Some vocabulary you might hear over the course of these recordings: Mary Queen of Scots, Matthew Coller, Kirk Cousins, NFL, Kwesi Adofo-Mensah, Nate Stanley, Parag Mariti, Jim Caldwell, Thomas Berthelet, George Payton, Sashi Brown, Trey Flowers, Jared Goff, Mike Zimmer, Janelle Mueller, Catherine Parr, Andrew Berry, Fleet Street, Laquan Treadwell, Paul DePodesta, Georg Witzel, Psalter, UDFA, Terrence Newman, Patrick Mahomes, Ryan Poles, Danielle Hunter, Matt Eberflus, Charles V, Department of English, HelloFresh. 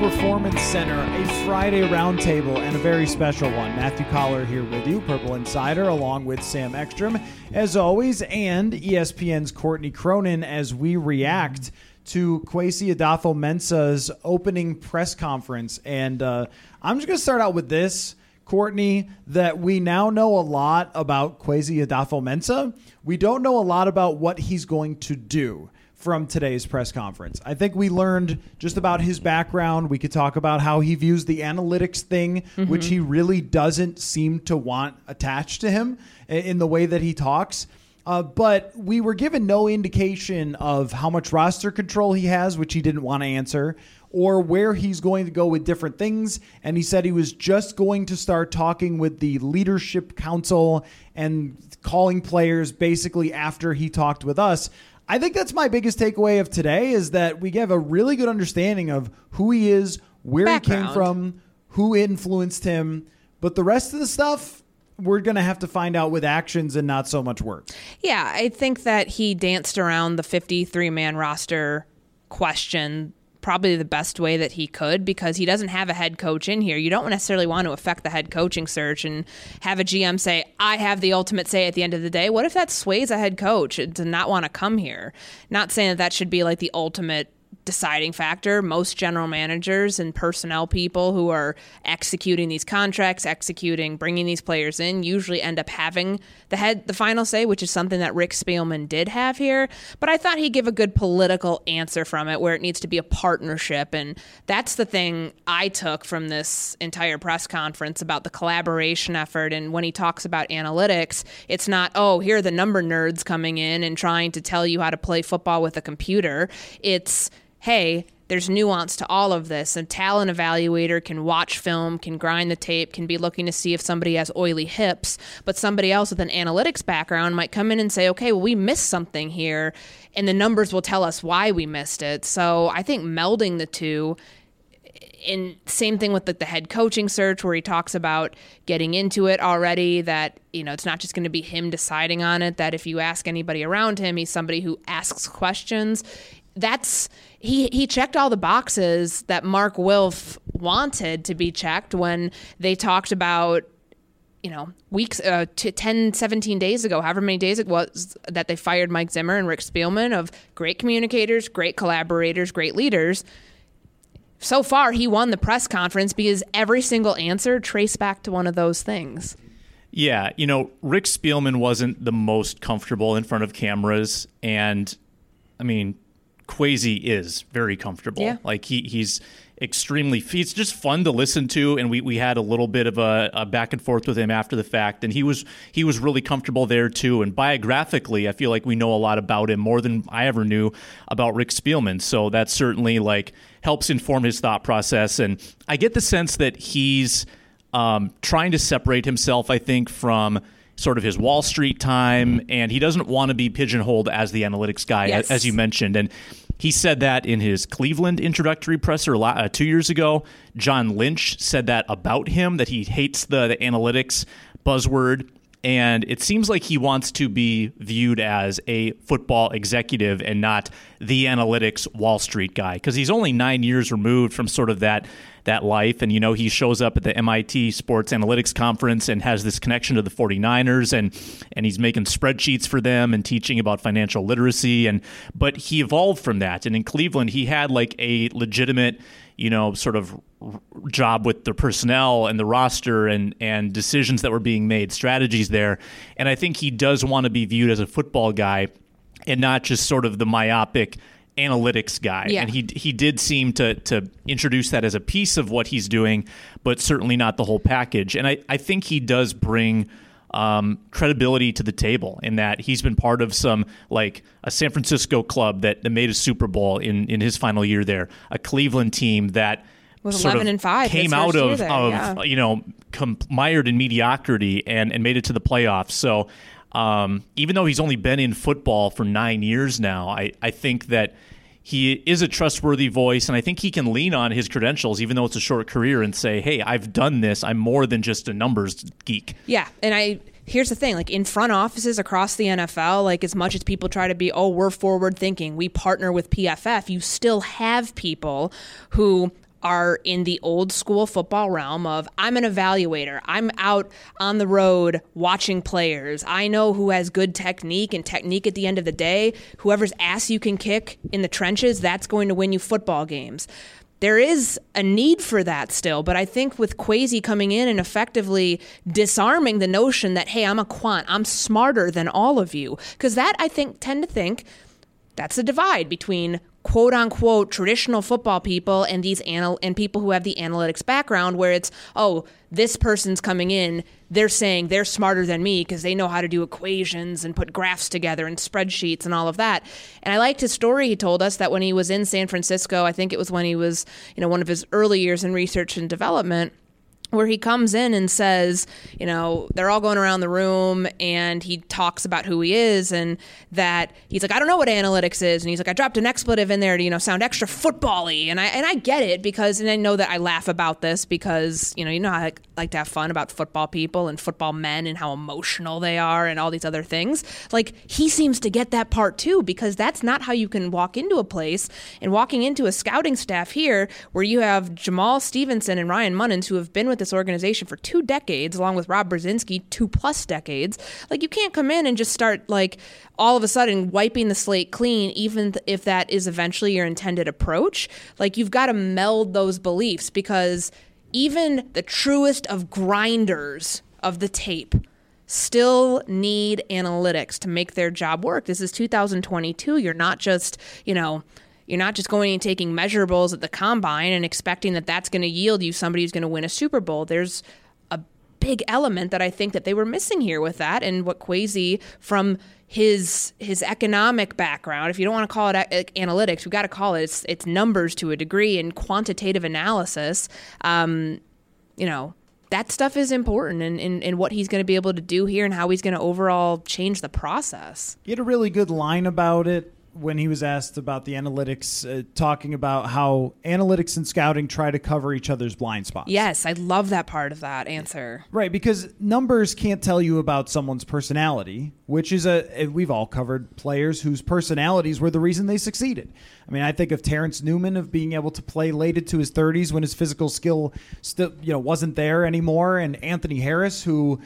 Performance Center, a Friday roundtable, and a very special one. Matthew Coller here with you, Purple Insider, along with Sam Ekstrom, as always, and ESPN's Courtney Cronin as we react to Kwesi Adofo-Mensah's opening press conference. And I'm just going to start out with this, Courtney, that we now know a lot about Kwesi Adofo-Mensah. We don't know a lot about what he's going to do from today's press conference. I think we learned just about his background. We could talk about how he views the analytics thing, which he really doesn't seem to want attached to him in the way that he talks. But we were given no indication of how much roster control he has, which he didn't want to answer, or where he's going to go with different things. And he said he was just going to start talking with the leadership council and calling players basically after he talked with us. I think that's my biggest takeaway of today, is that we have a really good understanding of who he is, where background. He came from, who influenced him. But the rest of the stuff, we're going to have to find out with actions and not so much words. Yeah, I think that he danced around the 53-man roster question probably the best way that he could, because he doesn't have a head coach in here. You don't necessarily want to affect the head coaching search and have a GM say, I have the ultimate say at the end of the day. What if that sways a head coach to not want to come here? Not saying that that should be like the ultimate deciding factor. Most general managers and personnel people who are executing these contracts, bringing these players in, usually end up having the final say, which is something that Rick Spielman did have here. But I thought he'd give a good political answer from it, where it needs to be a partnership. And that's the thing I took from this entire press conference about the collaboration effort. And when he talks about analytics, it's not, oh, here are the number nerds coming in and trying to tell you how to play football with a computer. It's, hey, there's nuance to all of this. A talent evaluator can watch film, can grind the tape, can be looking to see if somebody has oily hips, but somebody else with an analytics background might come in and say, okay, well, we missed something here, and the numbers will tell us why we missed it. So I think melding the two. And same thing with the head coaching search, where he talks about getting into it already, that, you know, it's not just going to be him deciding on it, that if you ask anybody around him, he's somebody who asks questions. That's he checked all the boxes that Mark Wilf wanted to be checked when they talked about, you know, weeks, 17 days ago, however many days it was that they fired Mike Zimmer and Rick Spielman, of great communicators, great collaborators, great leaders. So far, he won the press conference because every single answer traced back to one of those things. Yeah, you know, Rick Spielman wasn't the most comfortable in front of cameras. And, I mean, Kwesi is very comfortable. Yeah. Like, he's extremely, it's just fun to listen to. And we had a little bit of a back and forth with him after the fact. And he was really comfortable there, too. And biographically, I feel like we know a lot about him, more than I ever knew about Rick Spielman. So that certainly, like, helps inform his thought process. And I get the sense that he's trying to separate himself, I think, from sort of his Wall Street time, and he doesn't want to be pigeonholed as the analytics guy, yes, as you mentioned. And he said that in his Cleveland introductory presser 2 years ago. John Lynch said that about him, that he hates the analytics buzzword. And it seems like he wants to be viewed as a football executive and not the analytics Wall Street guy, because he's only 9 years removed from sort of that life. And, you know, he shows up at the MIT Sports Analytics Conference and has this connection to the 49ers, and he's making spreadsheets for them and teaching about financial literacy. But he evolved from that. And in Cleveland, he had like a legitimate, you know, sort of job with the personnel and the roster and decisions that were being made, strategies there. And I think he does want to be viewed as a football guy and not just sort of the myopic analytics guy. Yeah. And he did seem to introduce that as a piece of what he's doing, but certainly not the whole package. And I think he does bring credibility to the table in that he's been part of some, like a San Francisco club that made a Super Bowl in his final year there, a Cleveland team that was 11-5 came out mired in mediocrity and made it to the playoffs. So even though he's only been in football for 9 years now, I think that he is a trustworthy voice, and I think he can lean on his credentials, even though it's a short career, and say, hey, I've done this. I'm more than just a numbers geek. Yeah, and here's the thing, like in front offices across the NFL, like as much as people try to be, oh, we're forward thinking, we partner with PFF, you still have people who are in the old school football realm of, I'm an evaluator. I'm out on the road watching players. I know who has good technique, and technique at the end of the day, whoever's ass you can kick in the trenches, that's going to win you football games. There is a need for that still, but I think with Kwesi coming in and effectively disarming the notion that, hey, I'm a quant, I'm smarter than all of you, because that I think that's the divide between quote-unquote traditional football people and these and people who have the analytics background, where it's, oh, this person's coming in, they're saying they're smarter than me because they know how to do equations and put graphs together and spreadsheets and all of that. And I liked his story. He told us that when he was in San Francisco, I think it was when he was, one of his early years in research and development, where he comes in and says, they're all going around the room, and he talks about who he is, and that he's like, I don't know what analytics is. And he's like, I dropped an expletive in there to, sound extra football-y. And I get it, because, and I know that I laugh about this because, how I like to have fun about football people and football men and how emotional they are and all these other things. Like, he seems to get that part too, because that's not how you can walk into a place, and walking into a scouting staff here where you have Jamaal Stephenson and Ryan Monnens, who have been with this organization for 2 decades, along with Rob Brzezinski, 2+ decades. Like, you can't come in and just start, like, all of a sudden wiping the slate clean, even if that is eventually your intended approach. Like, you've got to meld those beliefs, because even the truest of grinders of the tape still need analytics to make their job work. This is 2022. You're not just, you're not just going and taking measurables at the combine and expecting that that's going to yield you somebody who's going to win a Super Bowl. There's a big element that I think that they were missing here with that, and what Kwesi, from his economic background, if you don't want to call it analytics, we've got to call it, it's numbers to a degree, and quantitative analysis, that stuff is important in what he's going to be able to do here and how he's going to overall change the process. He had a really good line about it when he was asked about the analytics, talking about how analytics and scouting try to cover each other's blind spots. Yes, I love that part of that answer. Right, because numbers can't tell you about someone's personality, which is we've all covered players whose personalities were the reason they succeeded. I mean, I think of Terrence Newman, of being able to play late into his 30s when his physical skill still, wasn't there anymore, and Anthony Harris, who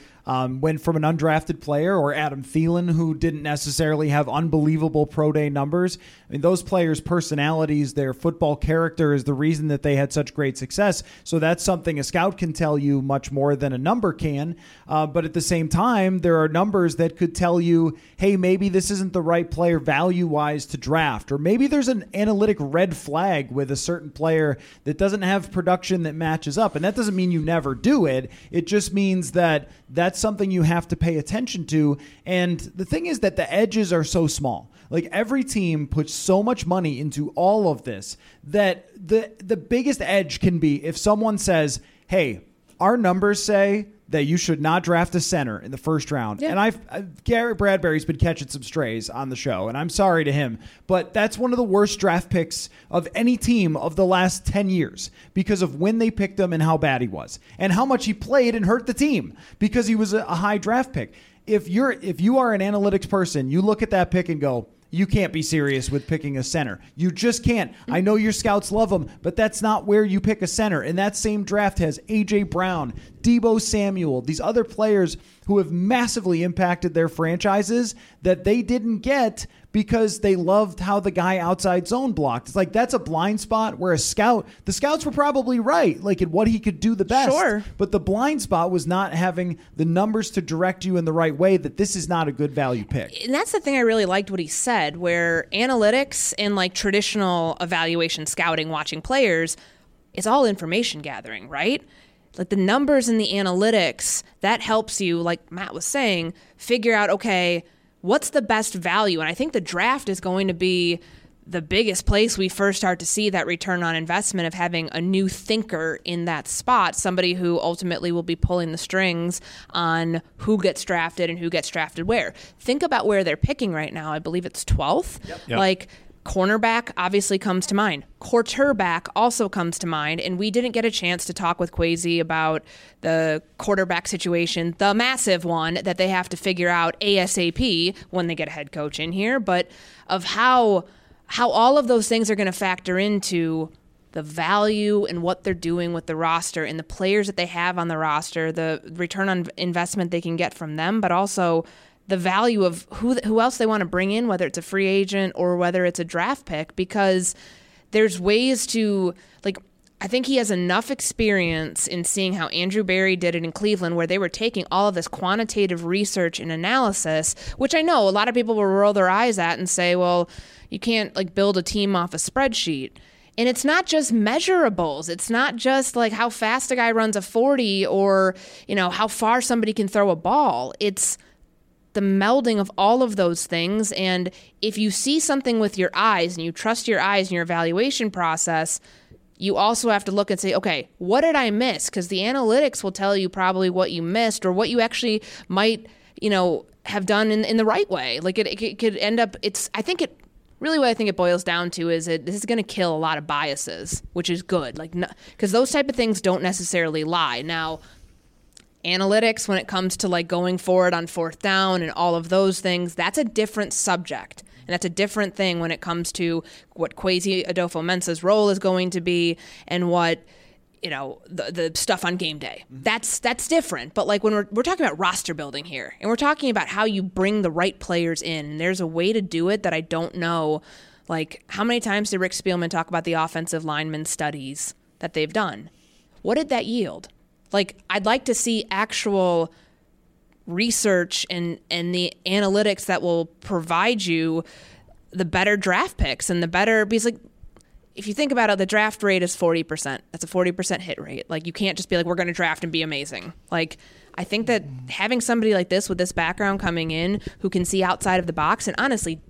went from an undrafted player, or Adam Thielen, who didn't necessarily have unbelievable pro day numbers. I mean, those players' personalities, their football character, is the reason that they had such great success. So that's something a scout can tell you much more than a number can. But at the same time, there are numbers that could tell you, hey, maybe this isn't the right player value-wise to draft, or maybe there's an analytic red flag with a certain player that doesn't have production that matches up. And that doesn't mean you never do it. It just means that that's something you have to pay attention to. And the thing is that the edges are so small. Like, every team puts so much money into all of this that the biggest edge can be if someone says, hey, our numbers say that you should not draft a center in the first round. Yeah. And Garrett Bradbury's been catching some strays on the show, and I'm sorry to him, but that's one of the worst draft picks of any team of the last 10 years because of when they picked him and how bad he was and how much he played and hurt the team because he was a high draft pick. If you are an analytics person, you look at that pick and go, you can't be serious with picking a center. You just can't. I know your scouts love him, but that's not where you pick a center. And that same draft has A.J. Brown, Deebo Samuel, these other players who have massively impacted their franchises that they didn't get because they loved how the guy outside zone blocked. It's like, that's a blind spot where the scouts were probably right, like in what he could do the best. Sure. But the blind spot was not having the numbers to direct you in the right way, that this is not a good value pick. And that's the thing I really liked what he said, where analytics and like traditional evaluation, scouting, watching players, it's all information gathering, right? Like the numbers and the analytics, that helps you, like Matt was saying, figure out, okay, what's the best value? And I think the draft is going to be the biggest place we first start to see that return on investment of having a new thinker in that spot, somebody who ultimately will be pulling the strings on who gets drafted and who gets drafted where. Think about where they're picking right now. I believe it's 12th. Yep. Like, cornerback obviously comes to mind. Quarterback also comes to mind. And we didn't get a chance to talk with Kwesi about the quarterback situation, the massive one that they have to figure out ASAP when they get a head coach in here, but of how all of those things are going to factor into the value and what they're doing with the roster and the players that they have on the roster, the return on investment they can get from them, but also the value of who else they want to bring in, whether it's a free agent or whether it's a draft pick, because there's ways to, like, I think he has enough experience in seeing how Andrew Berry did it in Cleveland, where they were taking all of this quantitative research and analysis, which I know a lot of people will roll their eyes at and say, well, you can't like build a team off a spreadsheet. And it's not just measurables. It's not just like how fast a guy runs a 40 or, you know, how far somebody can throw a ball. It's the melding of all of those things. And if you see something with your eyes and you trust your eyes in your evaluation process, you also have to look and say, okay, what did I miss? Because the analytics will tell you probably what you missed or what you actually might, you know, have done in the right way. Like it could end up, I think it boils down to is this is going to kill a lot of biases, which is good. Like, because those type of things don't necessarily lie. Now, analytics, when it comes to like going forward on fourth down and all of those things, that's a different subject. And that's a different thing when it comes to what Kwesi Adofo-Mensah's role is going to be and what, you know, the stuff on game day. Mm-hmm. That's different. But like when we're talking about roster building here, and we're talking about how you bring the right players in, and there's a way to do it that I don't know. Like, how many times did Rick Spielman talk about the offensive lineman studies that they've done? What did that yield? Like, I'd like to see actual research and the analytics that will provide you the better draft picks and the better, because like, if you think about it, the draft rate is 40%. That's a 40% hit rate. Like, you can't just be like, we're going to draft and be amazing. Like, I think that having somebody like this with this background coming in who can see outside of the box, and honestly,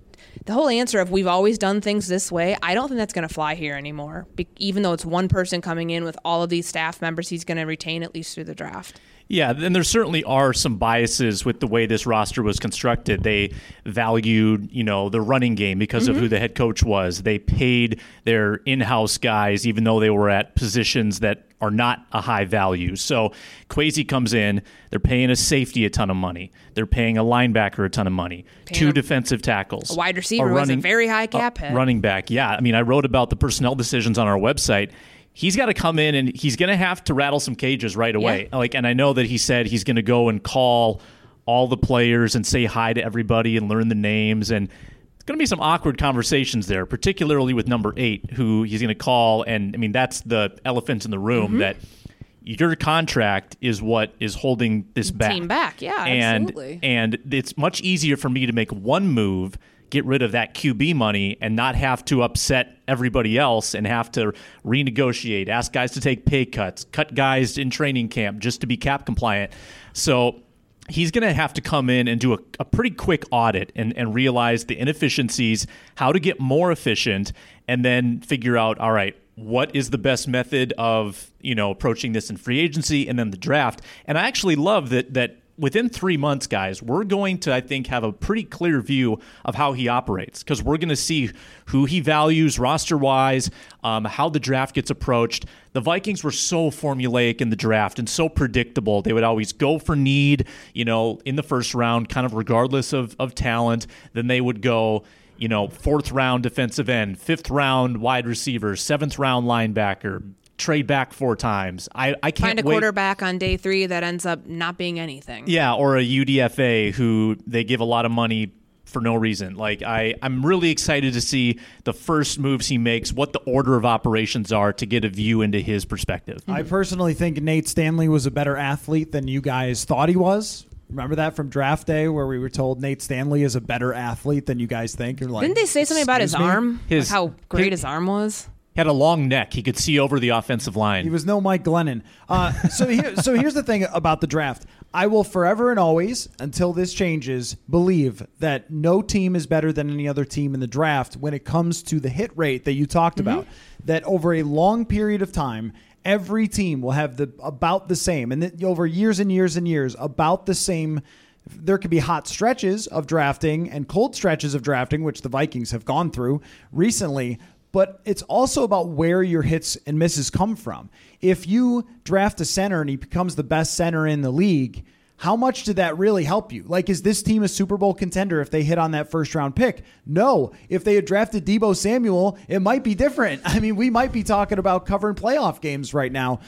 the whole answer of we've always done things this way, I don't think that's going to fly here anymore, even though it's one person coming in with all of these staff members he's going to retain at least through the draft. Yeah, and there certainly are some biases with the way this roster was constructed. They valued, you know, the running game because of who the head coach was. They paid their in-house guys, even though they were at positions that are not a high value. So Kwesi comes in, they're paying a safety a ton of money. They're paying a linebacker a ton of money. Two defensive tackles. A wide receiver was a very high cap hit. Running back, yeah. I mean, I wrote about the personnel decisions on our website. He's got to come in and he's going to have to rattle some cages right away. Yeah. Like, and I know that he said he's going to go and call all the players and say hi to everybody and learn the names, and going to be some awkward conversations there, particularly with number 8, who he's going to call. And I mean, that's the elephant in the room, that your contract is what is holding this back. Team back, yeah, absolutely. And it's much easier for me to make one move, get rid of that QB money, and not have to upset everybody else and have to renegotiate, ask guys to take pay cuts, cut guys in training camp just to be cap compliant. So he's going to have to come in and do a pretty quick audit and realize the inefficiencies, how to get more efficient, and then figure out, all right, what is the best method of, you know, approaching this in free agency and then the draft. And I actually love that within 3 months, guys, we're going to, I think, have a pretty clear view of how he operates, because we're going to see who he values roster-wise, how the draft gets approached. The Vikings were so formulaic in the draft and so predictable. They would always go for need, you know, in the first round, kind of regardless of talent. Then they would go, you know, 4th round defensive end, 5th round wide receiver, 7th round linebacker, trade back 4 times. I can't find a quarterback on day 3 that ends up not being anything. Yeah, or a UDFA who they give a lot of money for no reason. Like, I'm really excited to see the first moves he makes, what the order of operations are, to get a view into his perspective. I personally think Nate Stanley was a better athlete than you guys thought he was. Remember that from draft day where we were told Nate Stanley is a better athlete than you guys think? Like, didn't they say something about his arm? Like how great his arm was? He had a long neck. He could see over the offensive line. He was no Mike Glennon. So here's the thing about the draft. I will forever and always, until this changes, believe that no team is better than any other team in the draft when it comes to the hit rate that you talked about, that over a long period of time, every team will have about the same. And over years and years and years, about the same. There could be hot stretches of drafting and cold stretches of drafting, which the Vikings have gone through recently. But it's also about where your hits and misses come from. If you draft a center and he becomes the best center in the league, how much did that really help you? Like, is this team a Super Bowl contender if they hit on that first round pick? No. If they had drafted Deebo Samuel, it might be different. I mean, we might be talking about covering playoff games right now.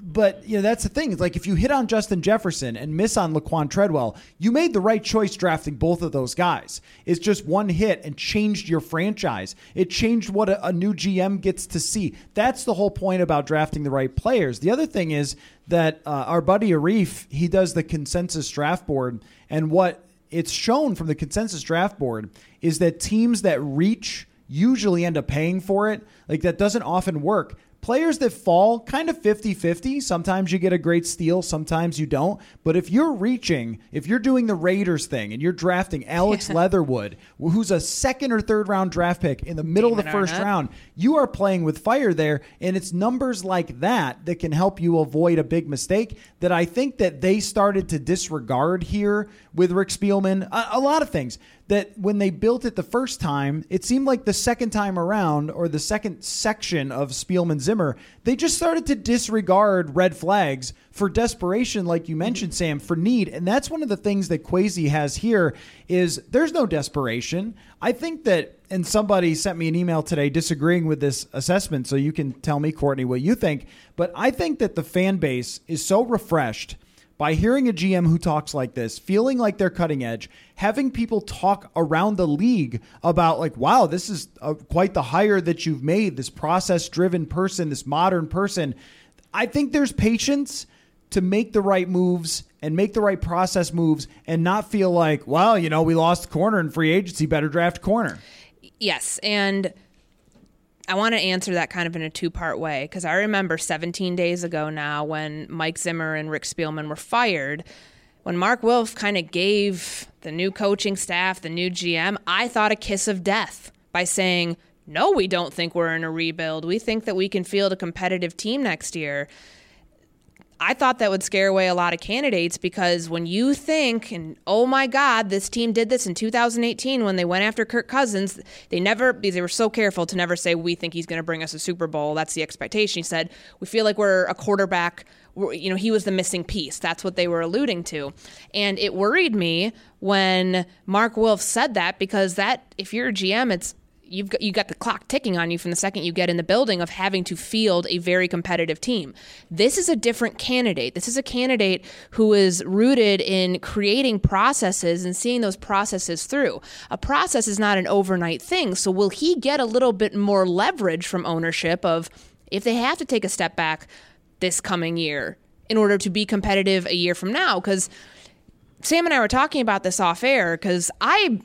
But, you know, that's the thing. It's like, if you hit on Justin Jefferson and miss on Laquan Treadwell, you made the right choice drafting both of those guys. It's just one hit and changed your franchise. It changed what a new GM gets to see. That's the whole point about drafting the right players. The other thing is that our buddy Arif, he does the consensus draft board. And what it's shown from the consensus draft board is that teams that reach usually end up paying for it. Like, that doesn't often work. Players that fall kind of 50-50. Sometimes you get a great steal, sometimes you don't. But if you're reaching, if you're doing the Raiders thing and you're drafting Alex Leatherwood, who's a second or third round draft pick in the middle of the first round, you are playing with fire there. And it's numbers like that that can help you avoid a big mistake that I think that they started to disregard here with Rick Spielman. A lot of things that when they built it the first time, it seemed like the second time around, or the second section of Spielman Zimmer, they just started to disregard red flags for desperation, like you mentioned, Sam, for need. And that's one of the things that Kwesi has here is there's no desperation. I think that, and somebody sent me an email today disagreeing with this assessment, so you can tell me, Courtney, what you think. But I think that the fan base is so refreshed by hearing a GM who talks like this, feeling like they're cutting edge, having people talk around the league about like, wow, this is quite the hire that you've made, this process-driven person, this modern person. I think there's patience to make the right moves and make the right process moves and not feel like, well, you know, we lost corner in free agency, better draft corner. Yes, and I want to answer that kind of in a two-part way, because I remember 17 days ago now when Mike Zimmer and Rick Spielman were fired, when Mark Wilf kind of gave the new coaching staff, the new GM, I thought a kiss of death by saying, no, we don't think we're in a rebuild. We think that we can field a competitive team next year. I thought that would scare away a lot of candidates, because when you think, and oh my God, this team did this in 2018 when they went after Kirk Cousins, they were so careful to never say, we think he's going to bring us a Super Bowl. That's the expectation. He said, we feel like we're a quarterback. You know, he was the missing piece. That's what they were alluding to. And it worried me when Mark Wilf said that, because that, if you're a GM, you got the clock ticking on you from the second you get in the building of having to field a very competitive team. This is a different candidate. This is a candidate who is rooted in creating processes and seeing those processes through. A process is not an overnight thing. So will he get a little bit more leverage from ownership of if they have to take a step back this coming year in order to be competitive a year from now? Because Sam and I were talking about this off air, because I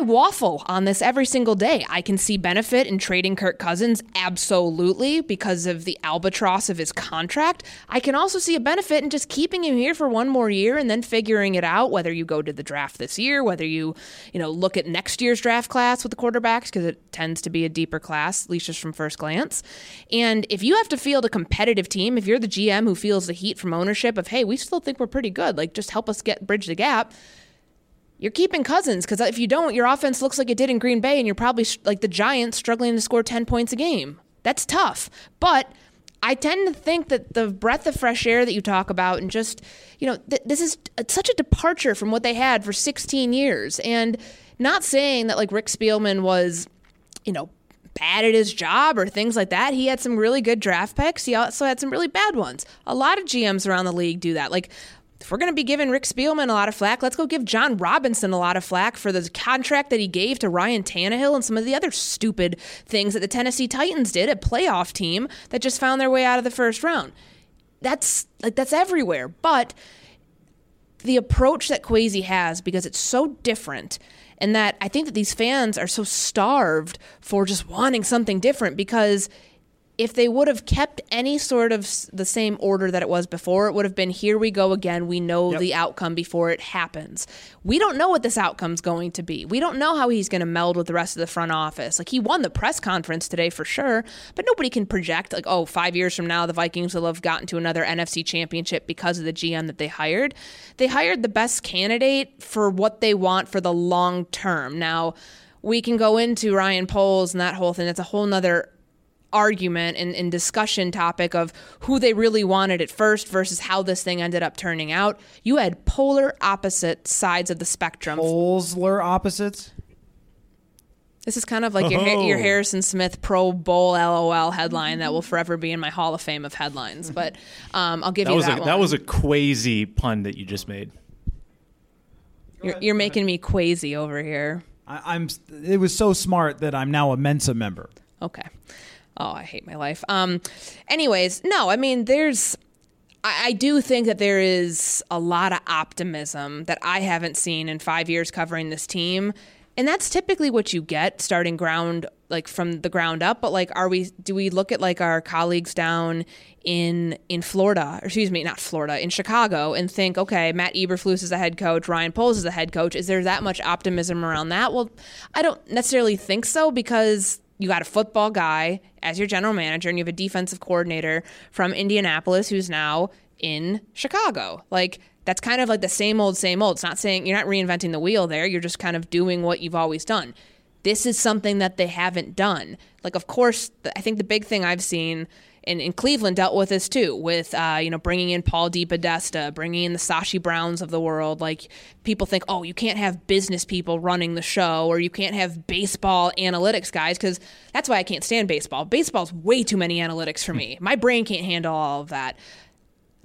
waffle on this every single day. I can see benefit in trading Kirk Cousins, absolutely, because of the albatross of his contract. I can also see a benefit in just keeping him here for one more year and then figuring it out, whether you go to the draft this year, whether you look at next year's draft class with the quarterbacks, because it tends to be a deeper class, at least just from first glance. And if you have to field a competitive team, if you're the GM who feels the heat from ownership of, hey, we still think we're pretty good, like just help us bridge the gap, you're keeping Cousins, because if you don't, your offense looks like it did in Green Bay, and you're probably like the Giants, struggling to score 10 points a game. That's tough. But I tend to think that the breath of fresh air that you talk about, and just, you know, this is such a departure from what they had for 16 years. And not saying that like Rick Spielman was, you know, bad at his job or things like that. He had some really good draft picks. He also had some really bad ones. A lot of GMs around the league do that. Like, if we're going to be giving Rick Spielman a lot of flack, let's go give John Robinson a lot of flack for the contract that he gave to Ryan Tannehill and some of the other stupid things that the Tennessee Titans did, a playoff team that just found their way out of the first round. That's everywhere. But the approach that Kwesi has, because it's so different, and that I think that these fans are so starved for just wanting something different, because if they would have kept any sort of the same order that it was before, it would have been, here we go again. We know the outcome before it happens. We don't know what this outcome's going to be. We don't know how he's going to meld with the rest of the front office. Like, he won the press conference today for sure, but nobody can project, like, oh, 5 years from now, the Vikings will have gotten to another NFC championship because of the GM that they hired. They hired the best candidate for what they want for the long term. Now, we can go into Ryan Poles and that whole thing. That's a whole nother argument and discussion topic of who they really wanted at first versus how this thing ended up turning out. You had polar opposite sides of the spectrum. Polar opposites? This is kind of like your Harrison Smith Pro Bowl LOL headline that will forever be in my Hall of Fame of headlines. But I'll give you that one. That was a Kwesi pun that you just made. You're making me Kwesi over here. It was so smart that I'm now a Mensa member. Okay. Oh, I hate my life. Anyways, no, I mean, I do think that there is a lot of optimism that I haven't seen in 5 years covering this team. And that's typically what you get starting ground, like from the ground up. But like, do we look at like our colleagues down in Florida, or excuse me, not Florida, in Chicago, and think, okay, Matt Eberflus is the head coach, Ryan Poles is the head coach. Is there that much optimism around that? Well, I don't necessarily think so, because you got a football guy as your general manager, and you have a defensive coordinator from Indianapolis who's now in Chicago. Like, that's kind of like the same old, same old. It's not saying you're not reinventing the wheel there. You're just kind of doing what you've always done. This is something that they haven't done. Like, of course, I think the big thing I've seen, and Cleveland dealt with this too, with bringing in Paul DePodesta, bringing in the Sashi Browns of the world. Like, people think, oh, you can't have business people running the show, or you can't have baseball analytics guys, because that's why I can't stand baseball. Baseball's way too many analytics for me. My brain can't handle all of that.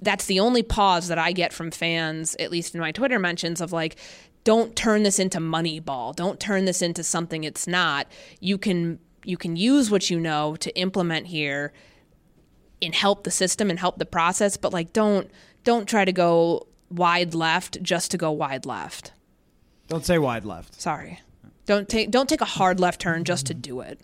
That's the only pause that I get from fans, at least in my Twitter mentions, of like, don't turn this into Moneyball. Don't turn this into something it's not. You can use what you know to implement here and help the system and help the process, but like, don't try to go wide left just to go wide left. Don't say wide left. Sorry. Don't take a hard left turn just to do it.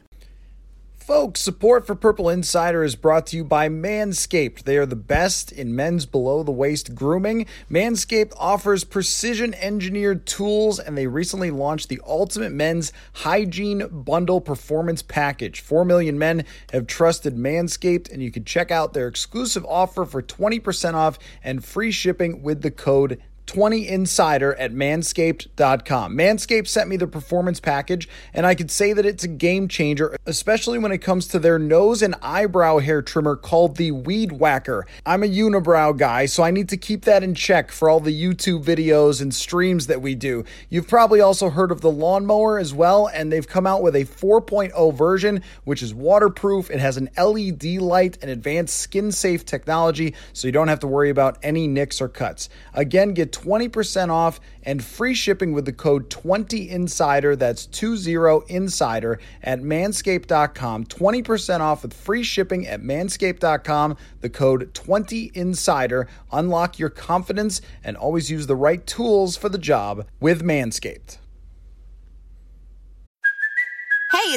Folks, support for Purple Insider is brought to you by Manscaped. They are the best in men's below-the-waist grooming. Manscaped offers precision-engineered tools, and they recently launched the Ultimate Men's Hygiene Bundle Performance Package. 4 million men have trusted Manscaped, and you can check out their exclusive offer for 20% off and free shipping with the code 20insider at manscaped.com. Manscaped sent me the performance package, and I could say that it's a game changer, especially when it comes to their nose and eyebrow hair trimmer called the Weed Whacker. I'm a unibrow guy, so I need to keep that in check for all the YouTube videos and streams that we do. You've probably also heard of the lawnmower as well, and they've come out with a 4.0 version, which is waterproof. It has an LED light and advanced skin-safe technology, so you don't have to worry about any nicks or cuts. Again, get 20% off and free shipping with the code 20insider. That's 20insider at manscaped.com. 20% off with free shipping at manscaped.com. The code 20insider. Unlock your confidence and always use the right tools for the job with Manscaped. Hey,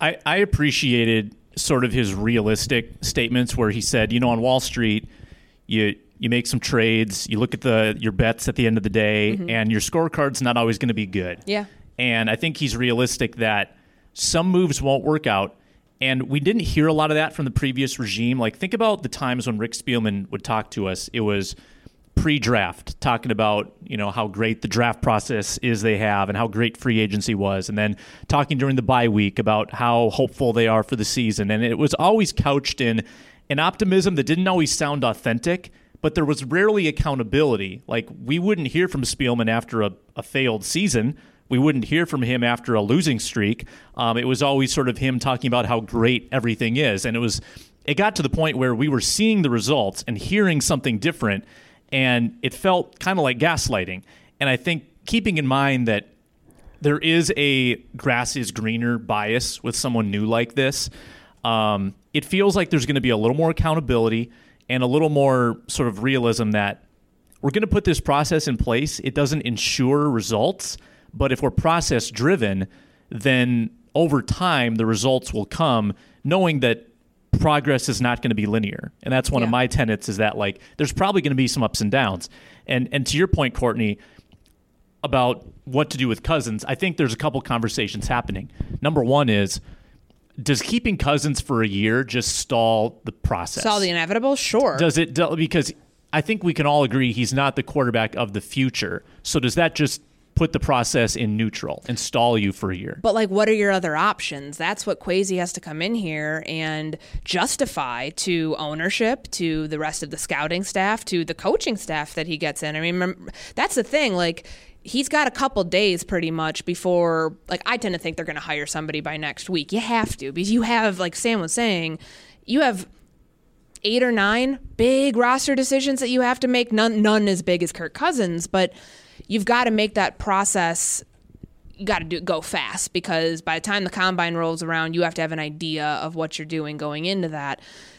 I appreciated sort of his realistic statements where he said, you know, on Wall Street, you make some trades, you look at your bets at the end of the day, mm-hmm. and your scorecard's not always going to be good. Yeah. And I think he's realistic that some moves won't work out. And we didn't hear a lot of that from the previous regime. Like, think about the times when Rick Spielman would talk to us. It was pre-draft, talking about, you know, how great the draft process is they have and how great free agency was. And then talking during the bye week about how hopeful they are for the season. And it was always couched in an optimism that didn't always sound authentic, but there was rarely accountability. Like, we wouldn't hear from Spielman after a failed season. We wouldn't hear from him after a losing streak. It was always sort of him talking about how great everything is. And it got to the point where we were seeing the results and hearing something different, and it felt kind of like gaslighting. And I think keeping in mind that there is a grass is greener bias with someone new like this, it feels like there's going to be a little more accountability and a little more sort of realism that we're going to put this process in place. It doesn't ensure results, but if we're process-driven, then over time the results will come, knowing that progress is not going to be linear. And that's one of my tenets, is that, like, there's probably going to be some ups and downs. And to your point, Courtney, about what to do with Cousins, I think there's a couple conversations happening. Number one is, does keeping Cousins for a year just stall the process? Stall the inevitable? Sure. Does it? Because I think we can all agree he's not the quarterback of the future. So does that just put the process in neutral and stall you for a year? But, like, what are your other options? That's what Kwesi has to come in here and justify to ownership, to the rest of the scouting staff, to the coaching staff that he gets in. I mean, that's the thing. Like, he's got a couple days pretty much before, like, I tend to think they're going to hire somebody by next week. You have to, because you have, like Sam was saying, you have 8 or 9 big roster decisions that you have to make. None as big as Kirk Cousins, but you've got to make that process. You got to go fast, because by the time the combine rolls around, you have to have an idea of what you're doing going into that.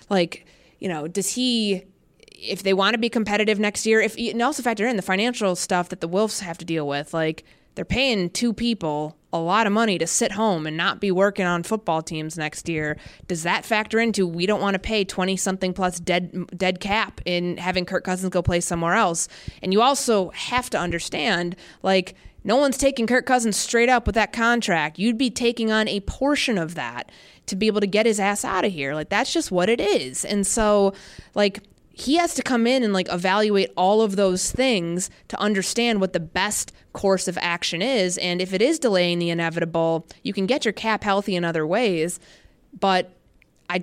Like, you know, does he, if they want to be competitive next year, if, and also factor in the financial stuff that the Wilfs have to deal with, like, they're paying 2 people a lot of money to sit home and not be working on football teams next year. Does that factor into, we don't want to pay 20-something plus dead cap in having Kirk Cousins go play somewhere else? And you also have to understand, like, no one's taking Kirk Cousins straight up with that contract. You'd be taking on a portion of that to be able to get his ass out of here. Like, that's just what it is. And so, like, he has to come in and, like, evaluate all of those things to understand what the best course of action is. And if it is delaying the inevitable, you can get your cap healthy in other ways. But I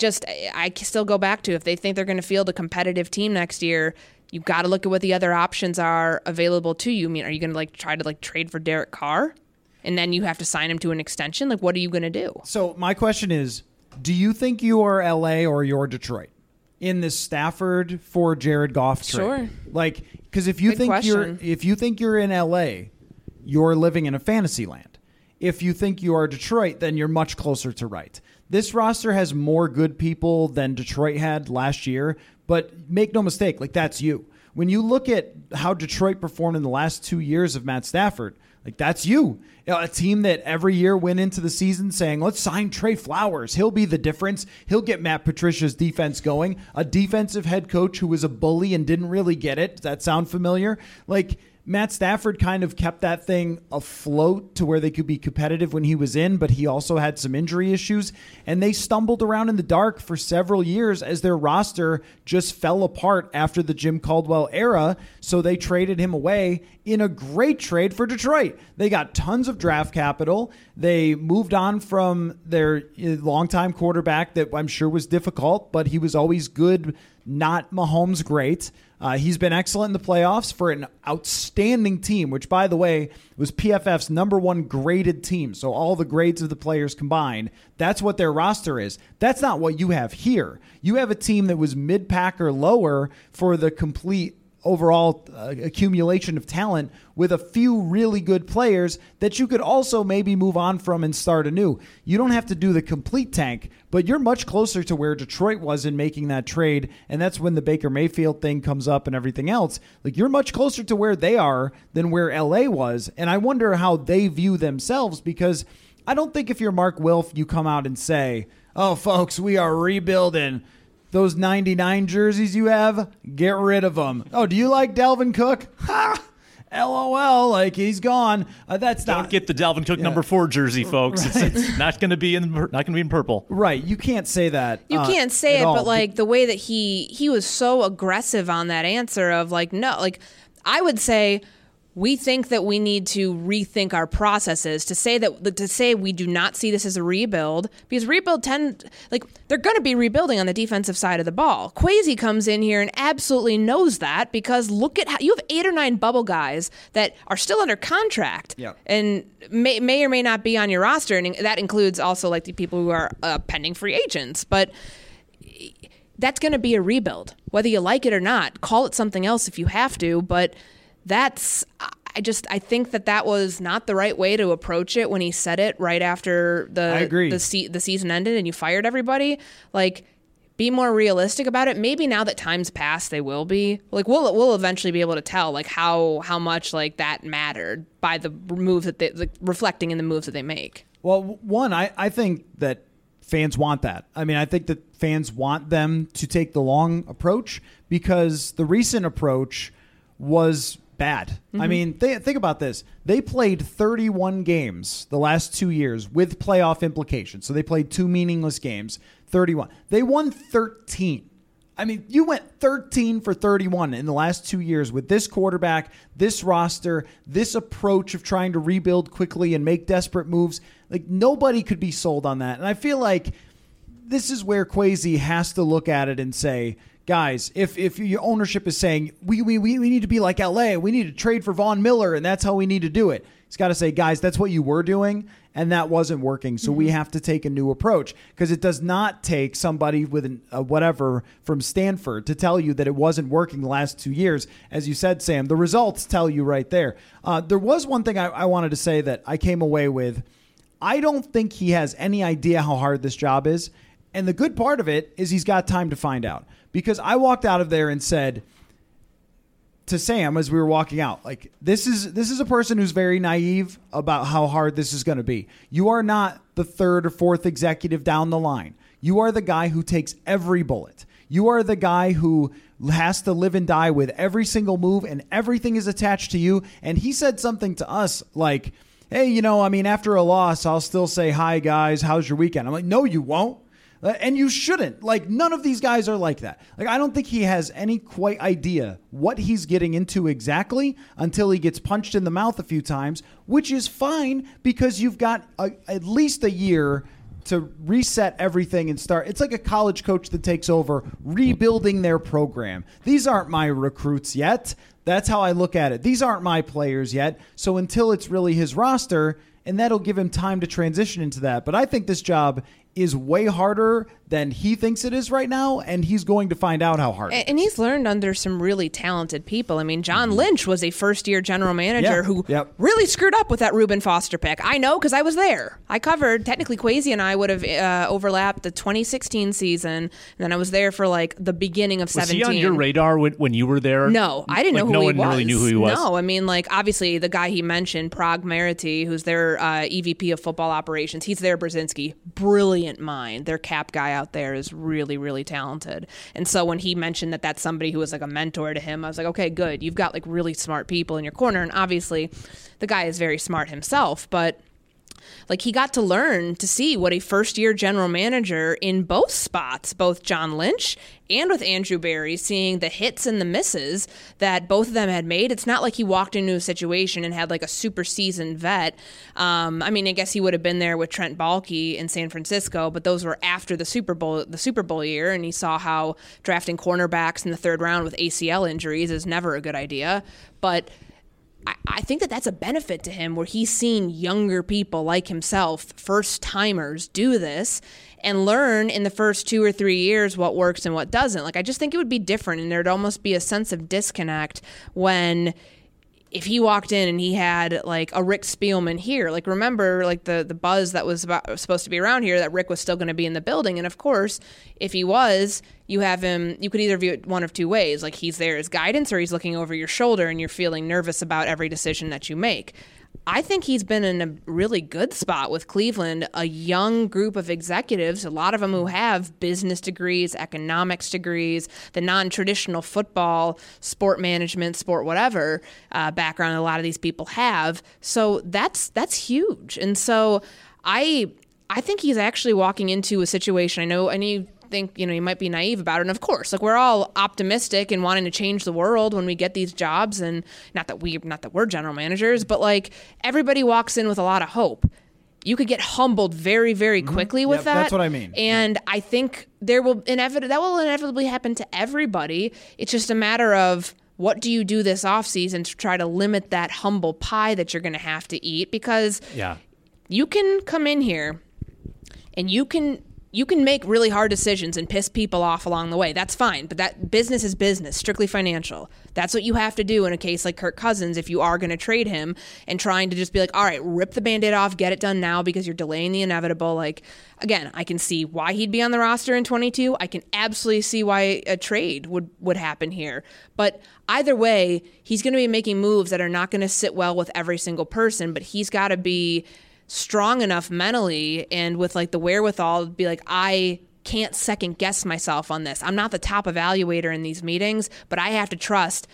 still go back to, if they think they're going to field a competitive team next year, you've got to look at what the other options are available to you. I mean, are you going to, like, try to, like, trade for Derek Carr and then you have to sign him to an extension? Like, what are you going to do? So my question is, do you think you are LA or you're Detroit in this Stafford for Jared Goff trade? Sure. Like, because if you think you're in LA, you're living in a fantasy land. If you think you are Detroit, then you're much closer to right. This roster has more good people than Detroit had last year, but make no mistake, like, that's you. When you look at how Detroit performed in the last 2 years of Matt Stafford, like, that's you. A team that every year went into the season saying, let's sign Trey Flowers. He'll be the difference. He'll get Matt Patricia's defense going. A defensive head coach who was a bully and didn't really get it. Does that sound familiar? Like, Matt Stafford kind of kept that thing afloat to where they could be competitive when he was in, but he also had some injury issues, and they stumbled around in the dark for several years as their roster just fell apart after the Jim Caldwell era. So they traded him away in a great trade for Detroit. They got tons of draft capital. They moved on from their longtime quarterback that I'm sure was difficult, but he was always good, not Mahomes great. He's been excellent in the playoffs for an outstanding team, which, by the way, was PFF's number 1 graded team. So all the grades of the players combined, that's what their roster is. That's not what you have here. You have a team that was mid-pack or lower for the complete overall accumulation of talent with a few really good players that you could also maybe move on from and start anew. You don't have to do the complete tank, but you're much closer to where Detroit was in making that trade, and that's when the Baker Mayfield thing comes up and everything else. Like, you're much closer to where they are than where LA was, and I wonder how they view themselves, because I don't think if you're Mark Wilf, you come out and say, oh, folks, we are rebuilding. Those 99 jerseys you have, get rid of them. Oh, do you like Dalvin Cook? Ha! LOL, like he's gone. Don't get the Dalvin Cook number 4 jersey, folks. Right. It's not going to be in purple. Right. You can't say that. You can't say it, but like the way that he was so aggressive on that answer of like, no, like I would say we think that we need to rethink our processes to say we do not see this as a rebuild, because they're going to be rebuilding on the defensive side of the ball. Kwesi comes in here and absolutely knows that, because look at how you have 8 or 9 bubble guys that are still under contract and may or may not be on your roster, and that includes also like the people who are pending free agents. But that's going to be a rebuild, whether you like it or not. Call it something else if you have to, but. I think that was not the right way to approach it when he said it right after the season ended and you fired everybody. Like, be more realistic about it. Maybe now that time's passed, they will be. Like, we'll eventually be able to tell like how much like that mattered by the moves that reflecting in the moves that they make. Well, one, I think that fans want that. I mean, I think that fans want them to take the long approach, because the recent approach was bad. Mm-hmm. I mean, think about this. They played 31 games the last 2 years with playoff implications. So they played 2 meaningless games, 31. They won 13. I mean, you went 13 for 31 in the last 2 years with this quarterback, this roster, this approach of trying to rebuild quickly and make desperate moves. Like, nobody could be sold on that. And I feel like this is where Kwesi has to look at it and say, guys, if your ownership is saying we need to be like LA, we need to trade for Von Miller, and that's how we need to do it. It's got to say, guys, that's what you were doing, and that wasn't working. So we have to take a new approach, because it does not take somebody with a whatever from Stanford to tell you that it wasn't working the last 2 years. As you said, Sam, the results tell you right there. There was one thing I wanted to say that I came away with. I don't think he has any idea how hard this job is. And the good part of it is he's got time to find out. Because I walked out of there and said to Sam as we were walking out, like, this is a person who's very naive about how hard this is going to be. You are not the 3rd or 4th executive down the line. You are the guy who takes every bullet. You are the guy who has to live and die with every single move, and everything is attached to you. And he said something to us like, hey, you know, I mean, after a loss, I'll still say, hi, guys, how's your weekend? I'm like, no, you won't. And you shouldn't. Like, none of these guys are like that. Like, I don't think he has any quite idea what he's getting into exactly until he gets punched in the mouth a few times, which is fine, because you've got at least a year to reset everything and start. It's like a college coach that takes over rebuilding their program. These aren't my recruits yet. That's how I look at it. These aren't my players yet. So until it's really his roster, and that'll give him time to transition into that. But I think this job is way harder than he thinks it is right now, and he's going to find out how hard it is. And he's learned under some really talented people. I mean, John Lynch was a first-year general manager who really screwed up with that Reuben Foster pick. I know, because I was there. I covered, technically, Kwesi and I would have overlapped the 2016 season, and then I was there for, like, the beginning of 17. Was he on your radar when you were there? No, I didn't know who he was. No one really knew who he was. No, I mean, like, obviously, the guy he mentioned, Parag Mariti, who's their EVP of football operations, he's their Brzezinski. Brilliant mind. Their cap guy out there is really, really talented. And so when he mentioned that that's somebody who was like a mentor to him, I was like, okay, good. You've got like really smart people in your corner. And obviously the guy is very smart himself, but like he got to learn to see what a first-year general manager in both spots, both John Lynch and with Andrew Berry, seeing the hits and the misses that both of them had made. It's not like he walked into a situation and had like a super seasoned vet. I mean, I guess he would have been there with Trent Baalke in San Francisco, but those were after the Super Bowl year, and he saw how drafting cornerbacks in the 3rd round with ACL injuries is never a good idea. But I think that that's a benefit to him, where he's seen younger people like himself, first-timers, do this and learn in the first 2 or 3 years what works and what doesn't. Like, I just think it would be different, and there'd almost be a sense of disconnect when – if he walked in and he had like a Rick Spielman here, like remember like the buzz that was about, supposed to be around here that Rick was still going to be in the building. And of course, if he was, you have him, you could either view it one of two ways. Like he's there as guidance, or he's looking over your shoulder and you're feeling nervous about every decision that you make. I think he's been in a really good spot with Cleveland, a young group of executives, a lot of them who have business degrees, economics degrees, the non-traditional football, sport management, sport whatever background a lot of these people have. So that's huge. And so I think he's actually walking into a situation, I know, and you think, you know, you might be naive about it. And of course, like we're all optimistic and wanting to change the world when we get these jobs. And not that we're general managers, but like everybody walks in with a lot of hope. You could get humbled very, very quickly with that. That's what I mean. And I think that will inevitably happen to everybody. It's just a matter of what do you do this offseason to try to limit that humble pie that you're going to have to eat? Because you can come in here and you can make really hard decisions and piss people off along the way. That's fine. But that business is business, strictly financial. That's what you have to do in a case like Kirk Cousins if you are going to trade him, and trying to just be like, all right, rip the Band-Aid off, get it done now because you're delaying the inevitable. Like, again, I can see why he'd be on the roster in 22. I can absolutely see why a trade would happen here. But either way, he's going to be making moves that are not going to sit well with every single person, but he's got to be strong enough mentally and with like the wherewithal to be like, I can't second guess myself on this. I'm not the top evaluator in these meetings, but I have to trust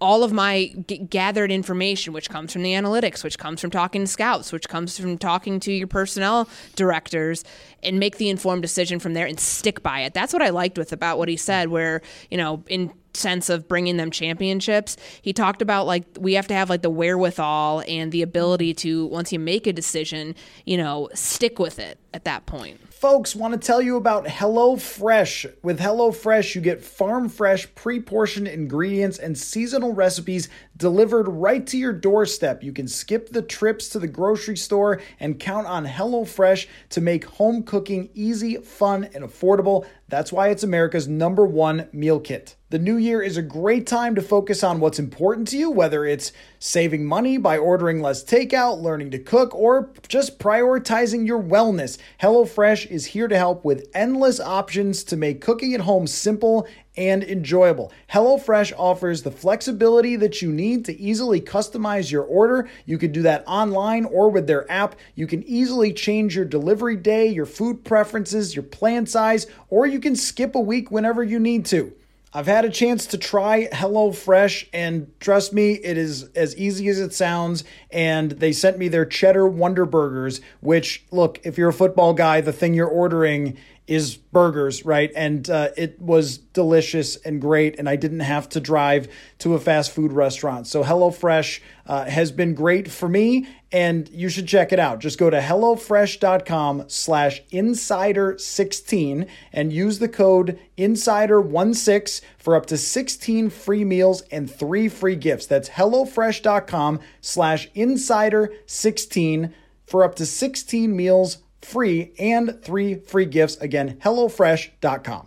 all of my gathered information, which comes from the analytics, which comes from talking to scouts, which comes from talking to your personnel directors, and make the informed decision from there and stick by it. That's what I liked about what he said, where, you know, in sense of bringing them championships, he talked about like we have to have like the wherewithal and the ability to, once you make a decision, you know, stick with it at that point. Folks, want to tell you about HelloFresh. With HelloFresh, you get farm fresh, pre-portioned ingredients and seasonal recipes delivered right to your doorstep. You can skip the trips to the grocery store and count on HelloFresh to make home cooking easy, fun, and affordable. That's why it's America's #1 meal kit. The new year is a great time to focus on what's important to you, whether it's saving money by ordering less takeout, learning to cook, or just prioritizing your wellness. HelloFresh is here to help with endless options to make cooking at home simple and enjoyable. HelloFresh offers the flexibility that you need to easily customize your order. You can do that online or with their app. You can easily change your delivery day, your food preferences, your plan size, or you can skip a week whenever you need to. I've had a chance to try HelloFresh, and trust me, it is as easy as it sounds, and they sent me their Cheddar Wonder Burgers, which, look, if you're a football guy, the thing you're ordering is burgers, right? And it was delicious and great, and I didn't have to drive to a fast food restaurant. So HelloFresh has been great for me, and you should check it out. Just go to hellofresh.com/insider16 and use the code insider16 for up to 16 free meals and 3 free gifts. That's hellofresh.com/insider16 for up to 16 meals free and 3 free gifts. Again, HelloFresh.com.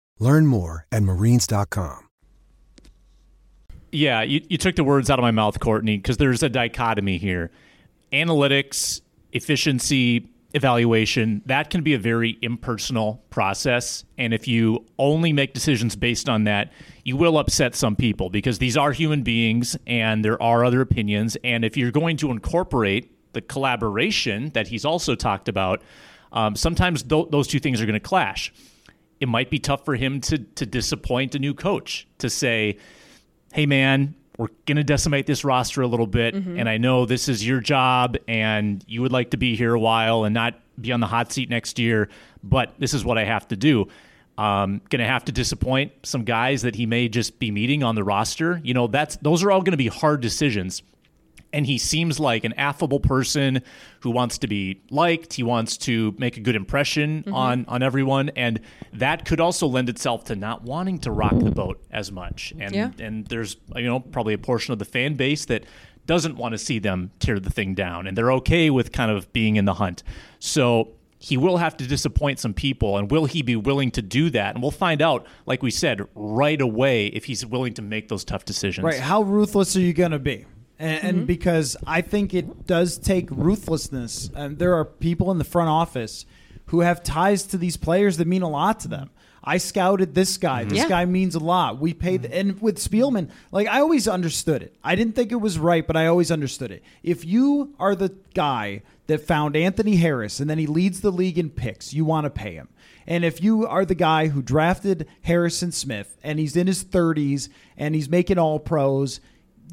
Learn more at marines.com. Yeah, you took the words out of my mouth, Courtney, because there's a dichotomy here. Analytics, efficiency, evaluation, that can be a very impersonal process. And if you only make decisions based on that, you will upset some people because these are human beings and there are other opinions. And if you're going to incorporate the collaboration that he's also talked about, sometimes those two things are going to clash. It might be tough for him to disappoint a new coach, to say, hey, man, we're going to decimate this roster a little bit, and I know this is your job, and you would like to be here a while and not be on the hot seat next year, but this is what I have to do. Going to have to disappoint some guys that he may just be meeting on the roster. You know, those are all going to be hard decisions. And he seems like an affable person who wants to be liked. He wants to make a good impression on everyone. And that could also lend itself to not wanting to rock the boat as much. And and there's, you know, probably a portion of the fan base that doesn't want to see them tear the thing down. And they're okay with kind of being in the hunt. So he will have to disappoint some people. And will he be willing to do that? And we'll find out, like we said, right away if he's willing to make those tough decisions. Right. How ruthless are you going to be? And because I think it does take ruthlessness. And there are people in the front office who have ties to these players that mean a lot to them. I scouted this guy. This guy means a lot. We paid. And with Spielman, like, I always understood it. I didn't think it was right, but I always understood it. If you are the guy that found Anthony Harris and then he leads the league in picks, you want to pay him. And if you are the guy who drafted Harrison Smith and he's in his 30s and he's making all pros,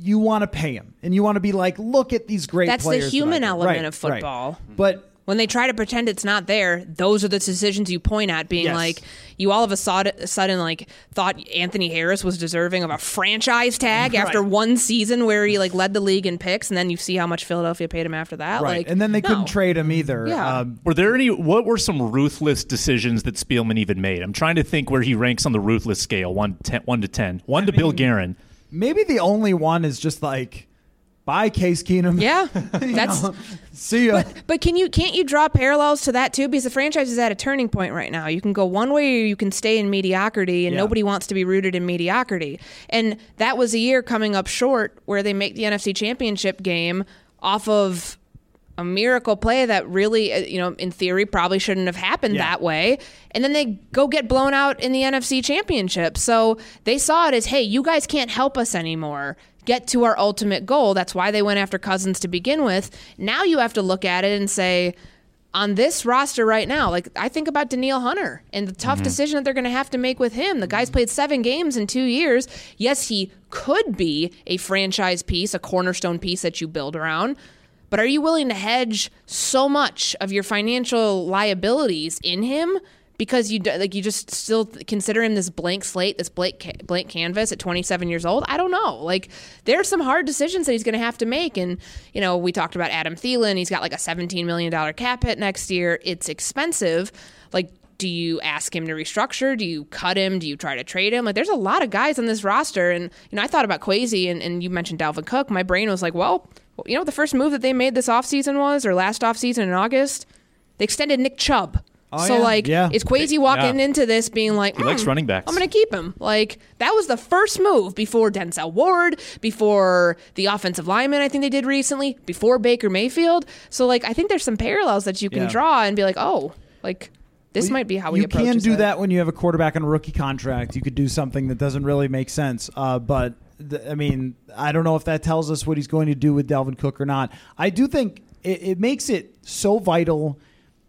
you want to pay him, and you want to be like, look at these great players. That's the human element of football. Right. But when they try to pretend it's not there, those are the decisions you point at, being like, you all of a sudden like thought Anthony Harris was deserving of a franchise tag after one season where he like led the league in picks, and then you see how much Philadelphia paid him after that. Right. Like, and then they couldn't trade him either. Yeah. What were some ruthless decisions that Spielman even made? I'm trying to think where he ranks on the ruthless scale, 1 to 10. One to Bill Guerin. Maybe the only one is just like, bye, Case Keenum. Yeah, that's see ya. But can't you draw parallels to that too? Because the franchise is at a turning point right now. You can go one way, or you can stay in mediocrity, and nobody wants to be rooted in mediocrity. And that was a year coming up short where they make the NFC Championship game off of a miracle play that really, you know, in theory probably shouldn't have happened that way. And then they go get blown out in the NFC Championship. So they saw it as, hey, you guys can't help us anymore. Get to our ultimate goal. That's why they went after Cousins to begin with. Now you have to look at it and say, on this roster right now, like, I think about Danielle Hunter and the tough decision that they're going to have to make with him. The guy's played 7 games in 2 years. Yes, he could be a franchise piece, a cornerstone piece that you build around. But are you willing to hedge so much of your financial liabilities in him because you just still consider him this blank slate, this blank canvas at 27 years old? I don't know. Like, there are some hard decisions that he's going to have to make. And, you know, we talked about Adam Thielen. He's got like a $17 million cap hit next year. It's expensive. Like, do you ask him to restructure? Do you cut him? Do you try to trade him? Like, there's a lot of guys on this roster. And, you know, I thought about Kwesi and you mentioned Dalvin Cook. My brain was like, well, you know what the first move that they made this offseason was, or last offseason in August? They extended Nick Chubb. Oh, so, is Kwesi walking into this being like, he likes running backs. I'm going to keep him. Like, that was the first move before Denzel Ward, before the offensive lineman I think they did recently, before Baker Mayfield. So, like, I think there's some parallels that you can draw and be like, oh, like, this might be how we approach it. You can do that when you have a quarterback on a rookie contract. You could do something that doesn't really make sense. But I mean, I don't know if that tells us what he's going to do with Dalvin Cook or not. I do think it makes it so vital,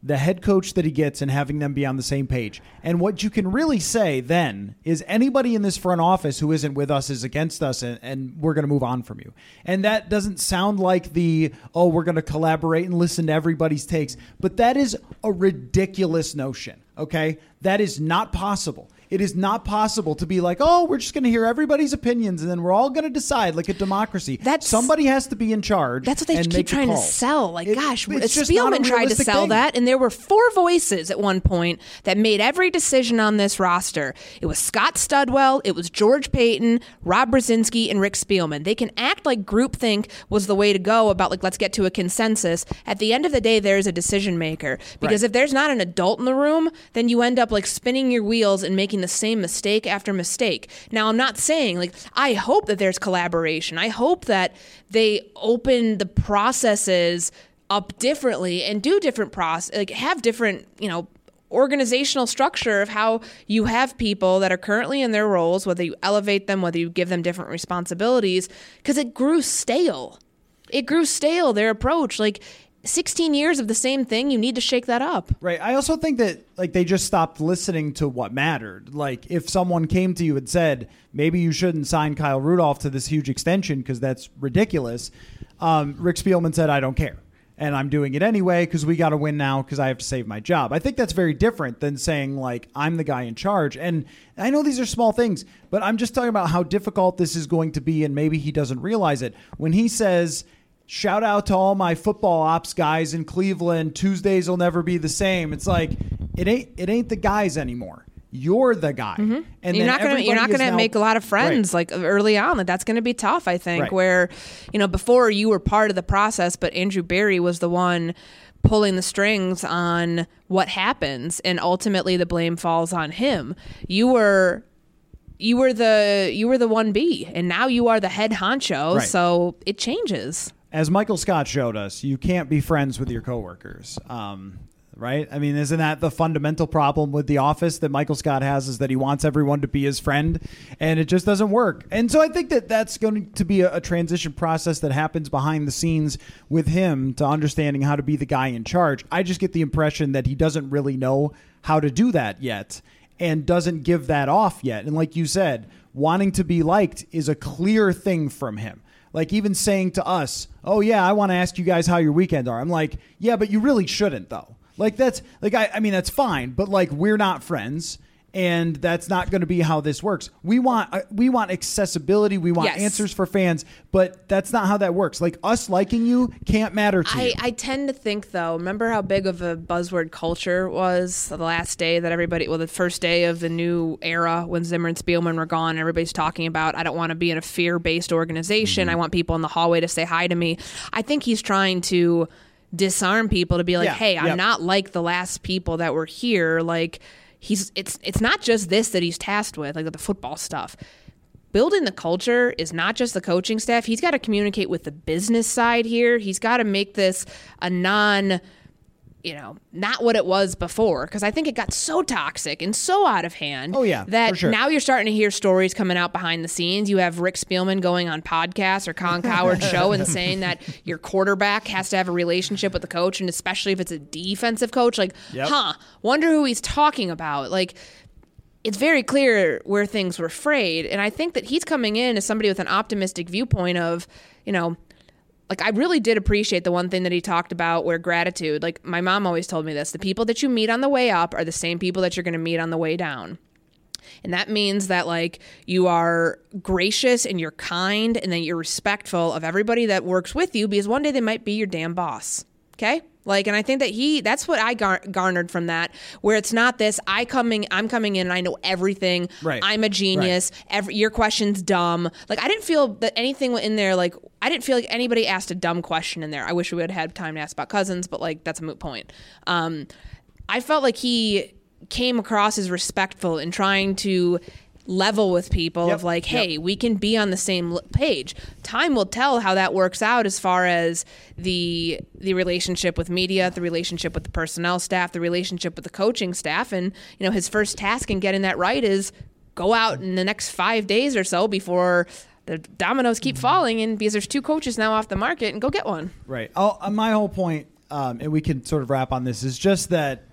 the head coach that he gets and having them be on the same page. And what you can really say then is anybody in this front office who isn't with us is against us, and we're going to move on from you. And that doesn't sound like we're going to collaborate and listen to everybody's takes. But that is a ridiculous notion, okay? That is not possible. It is not possible to be like, oh, we're just going to hear everybody's opinions and then we're all going to decide like a democracy. Somebody has to be in charge. That's what they keep trying to sell. Like, Spielman tried to sell that, and there were 4 voices at one point that made every decision on this roster. It was Scott Studwell, it was George Payton, Rob Brzezinski, and Rick Spielman. They can act like groupthink was the way to go about, like, let's get to a consensus. At the end of the day, there's a decision maker. Because if there's not an adult in the room, then you end up like spinning your wheels and making making the same mistake after mistake. Now, I'm not saying, like, I hope that there's collaboration. I hope that they open the processes up differently and do different have different, organizational structure of how you have people that are currently in their roles, whether you elevate them, whether you give them different responsibilities, because it grew stale. Their approach, 16 years of the same thing, you need to shake that up. Right. I also think that they just stopped listening to what mattered. If someone came to you and said, maybe you shouldn't sign Kyle Rudolph to this huge extension because that's ridiculous. Rick Spielman said, I don't care. And I'm doing it anyway because we got to win now because I have to save my job. I think that's very different than saying, I'm the guy in charge. And I know these are small things, but I'm just talking about how difficult this is going to be, and maybe he doesn't realize it. When he says, shout out to all my football ops guys in Cleveland, Tuesdays will never be the same. It's it ain't the guys anymore. You're the guy. Mm-hmm. And you're not going to make a lot of friends early on. That's going to be tough, I think, where, before you were part of the process, but Andrew Berry was the one pulling the strings on what happens. And ultimately the blame falls on him. You were the 1B, and now you are the head honcho. Right. So it changes. As Michael Scott showed us, you can't be friends with your coworkers. Right? I mean, isn't that the fundamental problem with The Office that Michael Scott has, is that he wants everyone to be his friend, and it just doesn't work. And so I think that that's going to be a transition process that happens behind the scenes with him to understanding how to be the guy in charge. I just get the impression that he doesn't really know how to do that yet and doesn't give that off yet. And like you said, wanting to be liked is a clear thing from him. Even saying to us, oh, yeah, I want to ask you guys how your weekends are. I'm like, yeah, but you really shouldn't, though. I mean, that's fine, but we're not friends, and that's not going to be how this works. We want accessibility. We want answers for fans, but that's not how that works. Us liking you can't matter to you. I tend to think, though, remember how big of a buzzword culture was the last day that the first day of the new era when Zimmer and Spielman were gone, everybody's talking about, I don't want to be in a fear-based organization. Mm-hmm. I want people in the hallway to say hi to me. I think he's trying to disarm people to be hey, I'm not like the last people that were here. It's not just this that he's tasked with, the football stuff. Building the culture is not just the coaching staff. He's got to communicate with the business side here. He's got to make this a not what it was before, because I think it got so toxic and so out of hand. Oh, yeah, that sure. Now you're starting to hear stories coming out behind the scenes. You have Rick Spielman going on podcasts or Colin Cowherd's show and saying that your quarterback has to have a relationship with the coach, and especially if it's a defensive coach. Wonder who he's talking about. It's very clear where things were frayed, and I think that he's coming in as somebody with an optimistic viewpoint of, I really did appreciate the one thing that he talked about, where gratitude, my mom always told me this, the people that you meet on the way up are the same people that you're going to meet on the way down. And that means that you are gracious and you're kind, and then you're respectful of everybody that works with you, because one day they might be your damn boss. Okay. And I think that that's what I garnered from that, where it's not this, I'm coming in and I know everything. Right. I'm a genius. Right. Your question's dumb. I didn't feel that anything in there, I didn't feel like anybody asked a dumb question in there. I wish we would have had time to ask about Cousins, but that's a moot point. I felt like he came across as respectful and trying to level with people, of hey, we can be on the same page. Time will tell how that works out as far as the relationship with media, the relationship with the personnel staff, the relationship with the coaching staff. And his first task in getting that right is go out in the next 5 days or so before the dominoes keep falling, and because there's two coaches now off the market, and go get one. Right. My whole point, and we can sort of wrap on this, is just that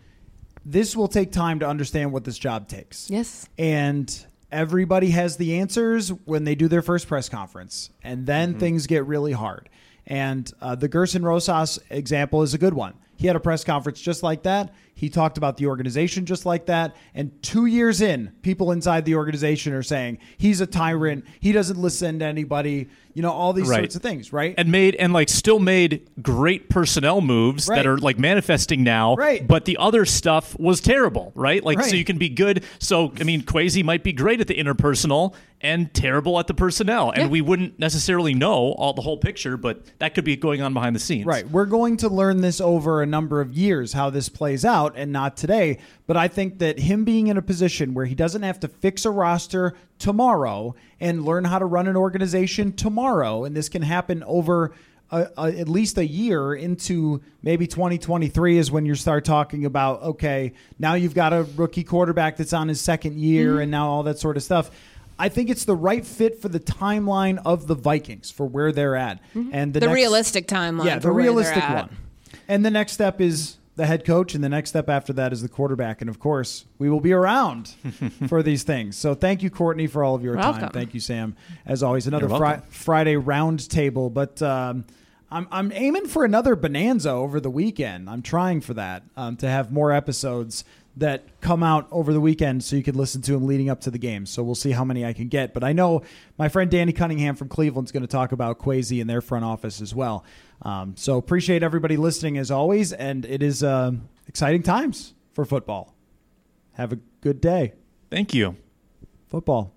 this will take time to understand what this job takes. Yes. And everybody has the answers when they do their first press conference, and then things get really hard. And the Gerson Rosas example is a good one. He had a press conference just like that. He talked about the organization just like that. And 2 years in, people inside the organization are saying he's a tyrant. He doesn't listen to anybody. All these sorts of things, right? And still made great personnel moves that are manifesting now. Right. But the other stuff was terrible, right? So you can be good. So I mean, Kwesi might be great at the interpersonal and terrible at the personnel, and we wouldn't necessarily know the whole picture, but that could be going on behind the scenes. Right. We're going to learn this over a number of years how this plays out. out and not today. But I think that him being in a position where he doesn't have to fix a roster tomorrow and learn how to run an organization tomorrow, and this can happen over at least a year into maybe 2023 is when you start talking about, okay, now you've got a rookie quarterback that's on his second year and now all that sort of stuff. I think it's the right fit for the timeline of the Vikings for where they're at. And the realistic timeline. Yeah, the realistic one. And the next step is the head coach, and the next step after that is the quarterback. And, of course, we will be around for these things. So thank you, Courtney, for all of your time. Thank you, Sam. As always, another Friday round table. But I'm aiming for another bonanza over the weekend. I'm trying for that, to have more episodes that come out over the weekend so you can listen to them leading up to the game. So we'll see how many I can get. But I know my friend Danny Cunningham from Cleveland's going to talk about Kwesi and their front office as well. So appreciate everybody listening as always. And it is exciting times for football. Have a good day. Thank you. Football.